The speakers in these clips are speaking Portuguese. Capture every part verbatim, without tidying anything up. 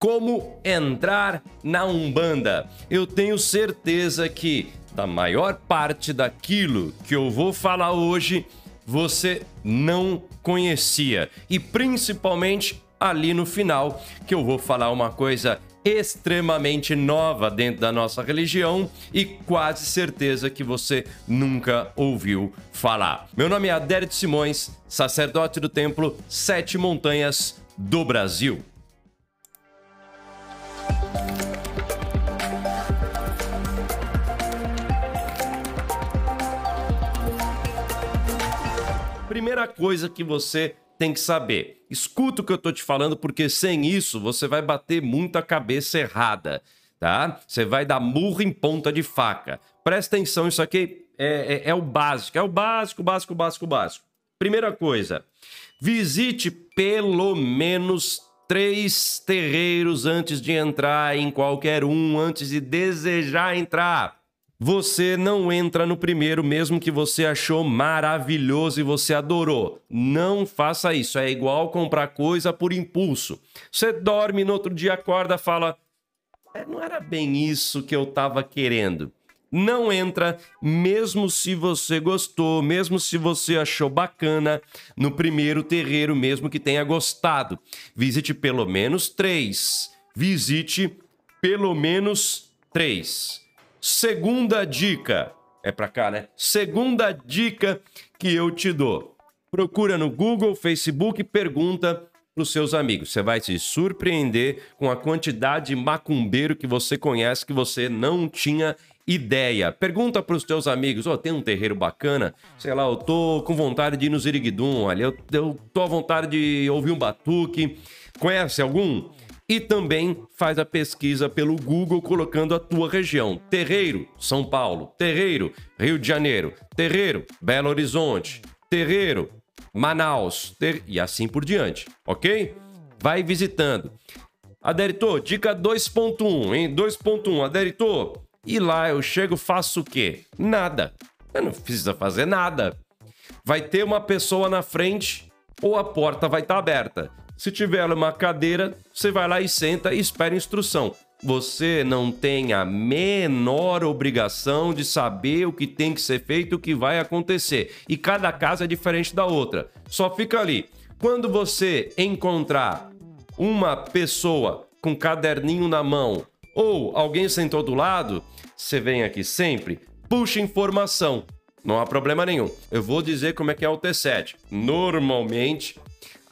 Como entrar na Umbanda? Eu tenho certeza que da maior parte daquilo que eu vou falar hoje, você não conhecia. E principalmente ali no final, que eu vou falar uma coisa extremamente nova dentro da nossa religião e quase certeza que você nunca ouviu falar. Meu nome é Adérito Simões, sacerdote do templo Sete Montanhas do Brasil. Primeira coisa que você tem que saber, escuta o que eu tô te falando, porque sem isso você vai bater muita cabeça errada, tá? Você vai dar murro em ponta de faca. Presta atenção, isso aqui é, é, é o básico, é o básico, básico, básico, básico. Primeira coisa, visite pelo menos três terreiros antes de entrar em qualquer um, antes de desejar entrar. Você não entra no primeiro, mesmo que você achou maravilhoso e você adorou. Não faça isso. É igual comprar coisa por impulso. Você dorme, no outro dia acorda e fala... não era bem isso que eu estava querendo. Não entra, mesmo se você gostou, mesmo se você achou bacana, no primeiro terreiro, mesmo que tenha gostado. Visite pelo menos três. Visite pelo menos três. Segunda dica, é pra cá, né? Segunda dica que eu te dou. Procura no Google, Facebook e pergunta pros seus amigos. Você vai se surpreender com a quantidade de macumbeiro que você conhece que você não tinha ideia. Pergunta pros teus amigos, ó, oh, tem um terreiro bacana? Sei lá, eu tô com vontade de ir no Ziriguidum, olha, eu, eu tô à vontade de ouvir um batuque. Conhece algum? E também faz a pesquisa pelo Google colocando a tua região. Terreiro, São Paulo. Terreiro, Rio de Janeiro. Terreiro, Belo Horizonte. Terreiro, Manaus. Ter... E assim por diante, ok? Vai visitando. Adérito, dica dois ponto um, hein? dois ponto um, Adérito. E lá eu chego, faço o quê? Nada. Eu não precisa fazer nada. Vai ter uma pessoa na frente ou a porta vai estar aberta. Se tiver uma cadeira, você vai lá e senta e espera instrução. Você não tem a menor obrigação de saber o que tem que ser feito, o que vai acontecer. E cada casa é diferente da outra. Só fica ali. Quando você encontrar uma pessoa com caderninho na mão ou alguém sentou do lado, você vem aqui sempre, puxa informação. Não há problema nenhum. Eu vou dizer como é que é o T sete. Normalmente...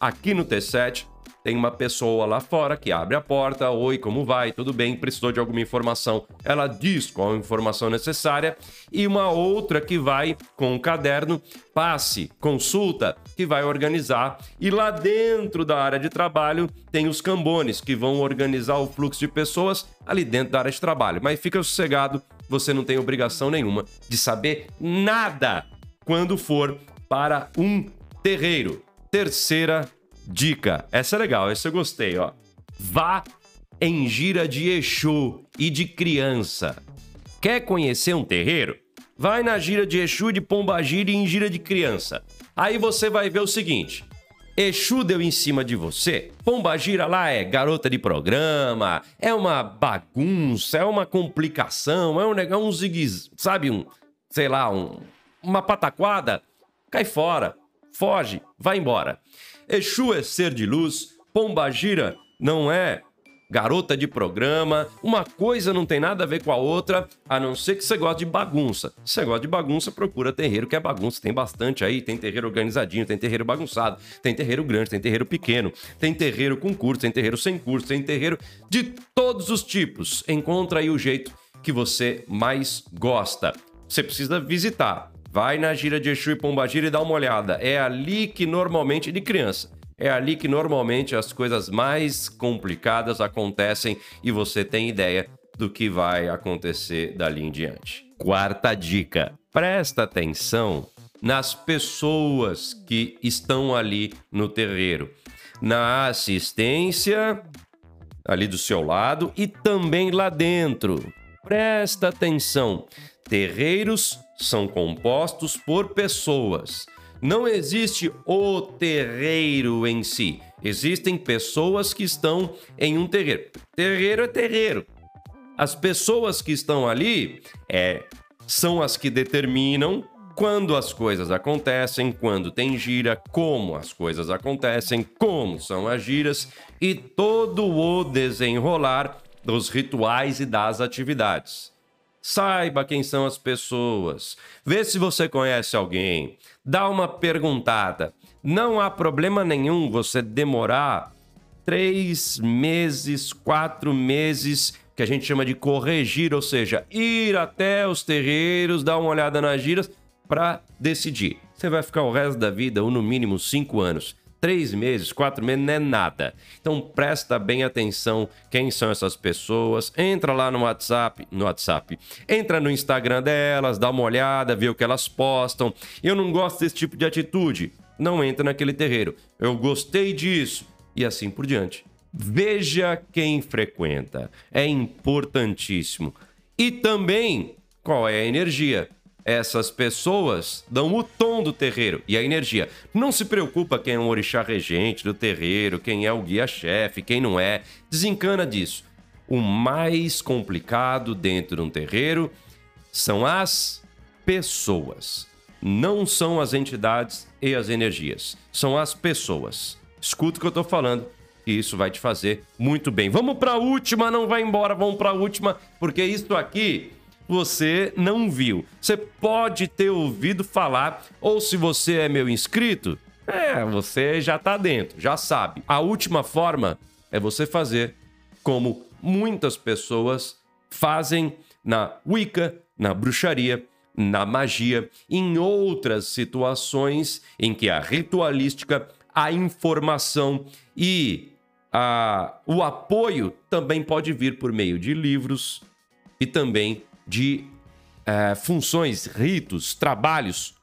aqui no T sete tem uma pessoa lá fora que abre a porta, oi, como vai, tudo bem, precisou de alguma informação, ela diz qual a informação necessária, e uma outra que vai com o caderno, passe, consulta, que vai organizar, e lá dentro da área de trabalho tem os cambones que vão organizar o fluxo de pessoas ali dentro da área de trabalho, mas fica sossegado, você não tem obrigação nenhuma de saber nada quando for para um terreiro. Terceira dica, essa é legal, essa eu gostei, ó. Vá em gira de Exu e de criança. Quer conhecer um terreiro? Vai na gira de Exu, de Pomba Gira e em gira de criança. Aí você vai ver o seguinte, Exu deu em cima de você, Pomba Gira lá é garota de programa, é uma bagunça, é uma complicação, é um negão, um zigue, sabe, um, sei lá, um, uma pataquada, cai fora. Foge, vai embora. Exu é ser de luz, Pomba Gira não é garota de programa, uma coisa não tem nada a ver com a outra, a não ser que você goste de bagunça. Se você gosta de bagunça, procura terreiro que é bagunça, tem bastante aí, tem terreiro organizadinho, tem terreiro bagunçado, tem terreiro grande, tem terreiro pequeno, tem terreiro com curso, tem terreiro sem curso, tem terreiro de todos os tipos. Encontra aí o jeito que você mais gosta. Você precisa visitar. Vai na gira de Exu e Pomba Gira e dá uma olhada. É ali que normalmente, de criança, é ali que normalmente as coisas mais complicadas acontecem e você tem ideia do que vai acontecer dali em diante. Quarta dica, presta atenção nas pessoas que estão ali no terreiro, na assistência, ali do seu lado e também lá dentro. Presta atenção, terreiros são compostos por pessoas. Não existe o terreiro em si. Existem pessoas que estão em um terreiro. Terreiro é terreiro. As pessoas que estão ali é, são as que determinam quando as coisas acontecem, quando tem gira, como as coisas acontecem, como são as giras e todo o desenrolar dos rituais e das atividades. Saiba quem são as pessoas, vê se você conhece alguém, dá uma perguntada. Não há problema nenhum você demorar três meses, quatro meses... que a gente chama de corrigir, ou seja, ir até os terreiros, dar uma olhada nas giras para decidir. Você vai ficar o resto da vida, ou no mínimo cinco anos, três meses, quatro meses, não é nada. Então presta bem atenção quem são essas pessoas, entra lá no WhatsApp, no WhatsApp, entra no Instagram delas, dá uma olhada, vê o que elas postam. Eu não gosto desse tipo de atitude, não entra naquele terreiro. Eu gostei disso e assim por diante. Veja quem frequenta, é importantíssimo. E também, qual é a energia? Essas pessoas dão o tom do terreiro e a energia. Não se preocupa quem é um orixá regente do terreiro, quem é o guia-chefe, quem não é. Desencana disso. O mais complicado dentro de um terreiro são as pessoas. Não são as entidades e as energias, são as pessoas. Escuta o que eu estou falando. E isso vai te fazer muito bem. Vamos para a última, não vai embora, vamos para a última, porque isso aqui você não viu. Você pode ter ouvido falar, ou se você é meu inscrito, é, você já tá dentro, já sabe. A última forma é você fazer como muitas pessoas fazem na Wicca, na bruxaria, na magia, em outras situações em que a ritualística, a informação e a, o apoio também pode vir por meio de livros e também de é, funções, ritos, trabalhos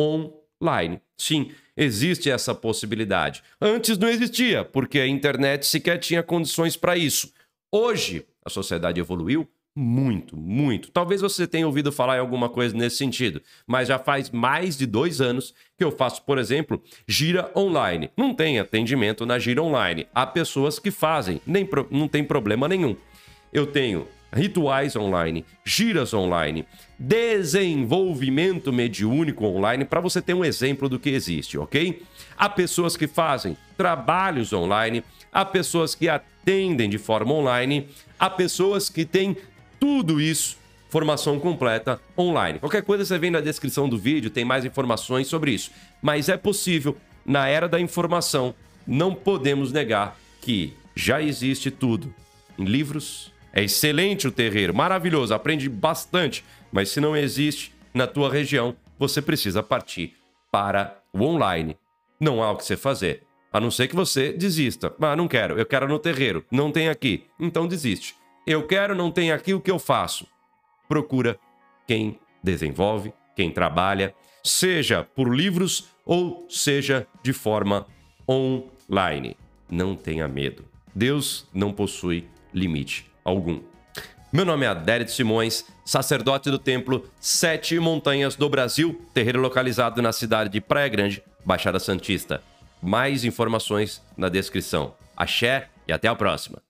online. Sim, existe essa possibilidade. Antes não existia, porque a internet sequer tinha condições para isso. Hoje, a sociedade evoluiu muito, muito. Talvez você tenha ouvido falar em alguma coisa nesse sentido, mas já faz mais de dois anos que eu faço, por exemplo, gira online. Não tem atendimento na gira online. Há pessoas que fazem, nem pro... não tem problema nenhum. Eu tenho rituais online, giras online, desenvolvimento mediúnico online, para você ter um exemplo do que existe, ok? Há pessoas que fazem trabalhos online, há pessoas que atendem de forma online, há pessoas que têm tudo isso, formação completa online. Qualquer coisa você vem na descrição do vídeo, tem mais informações sobre isso. Mas é possível, na era da informação, não podemos negar que já existe tudo em livros. É excelente o terreiro, maravilhoso, aprende bastante. Mas se não existe na tua região, você precisa partir para o online. Não há o que você fazer, a não ser que você desista. Ah, não quero, eu quero no terreiro, não tem aqui, então desiste. Eu quero, não tem aqui, o que eu faço? Procura quem desenvolve, quem trabalha, seja por livros ou seja de forma online. Não tenha medo. Deus não possui limite algum. Meu nome é Adérito Simões, sacerdote do templo Sete Montanhas do Brasil, terreiro localizado na cidade de Praia Grande, Baixada Santista. Mais informações na descrição. Axé e até a próxima!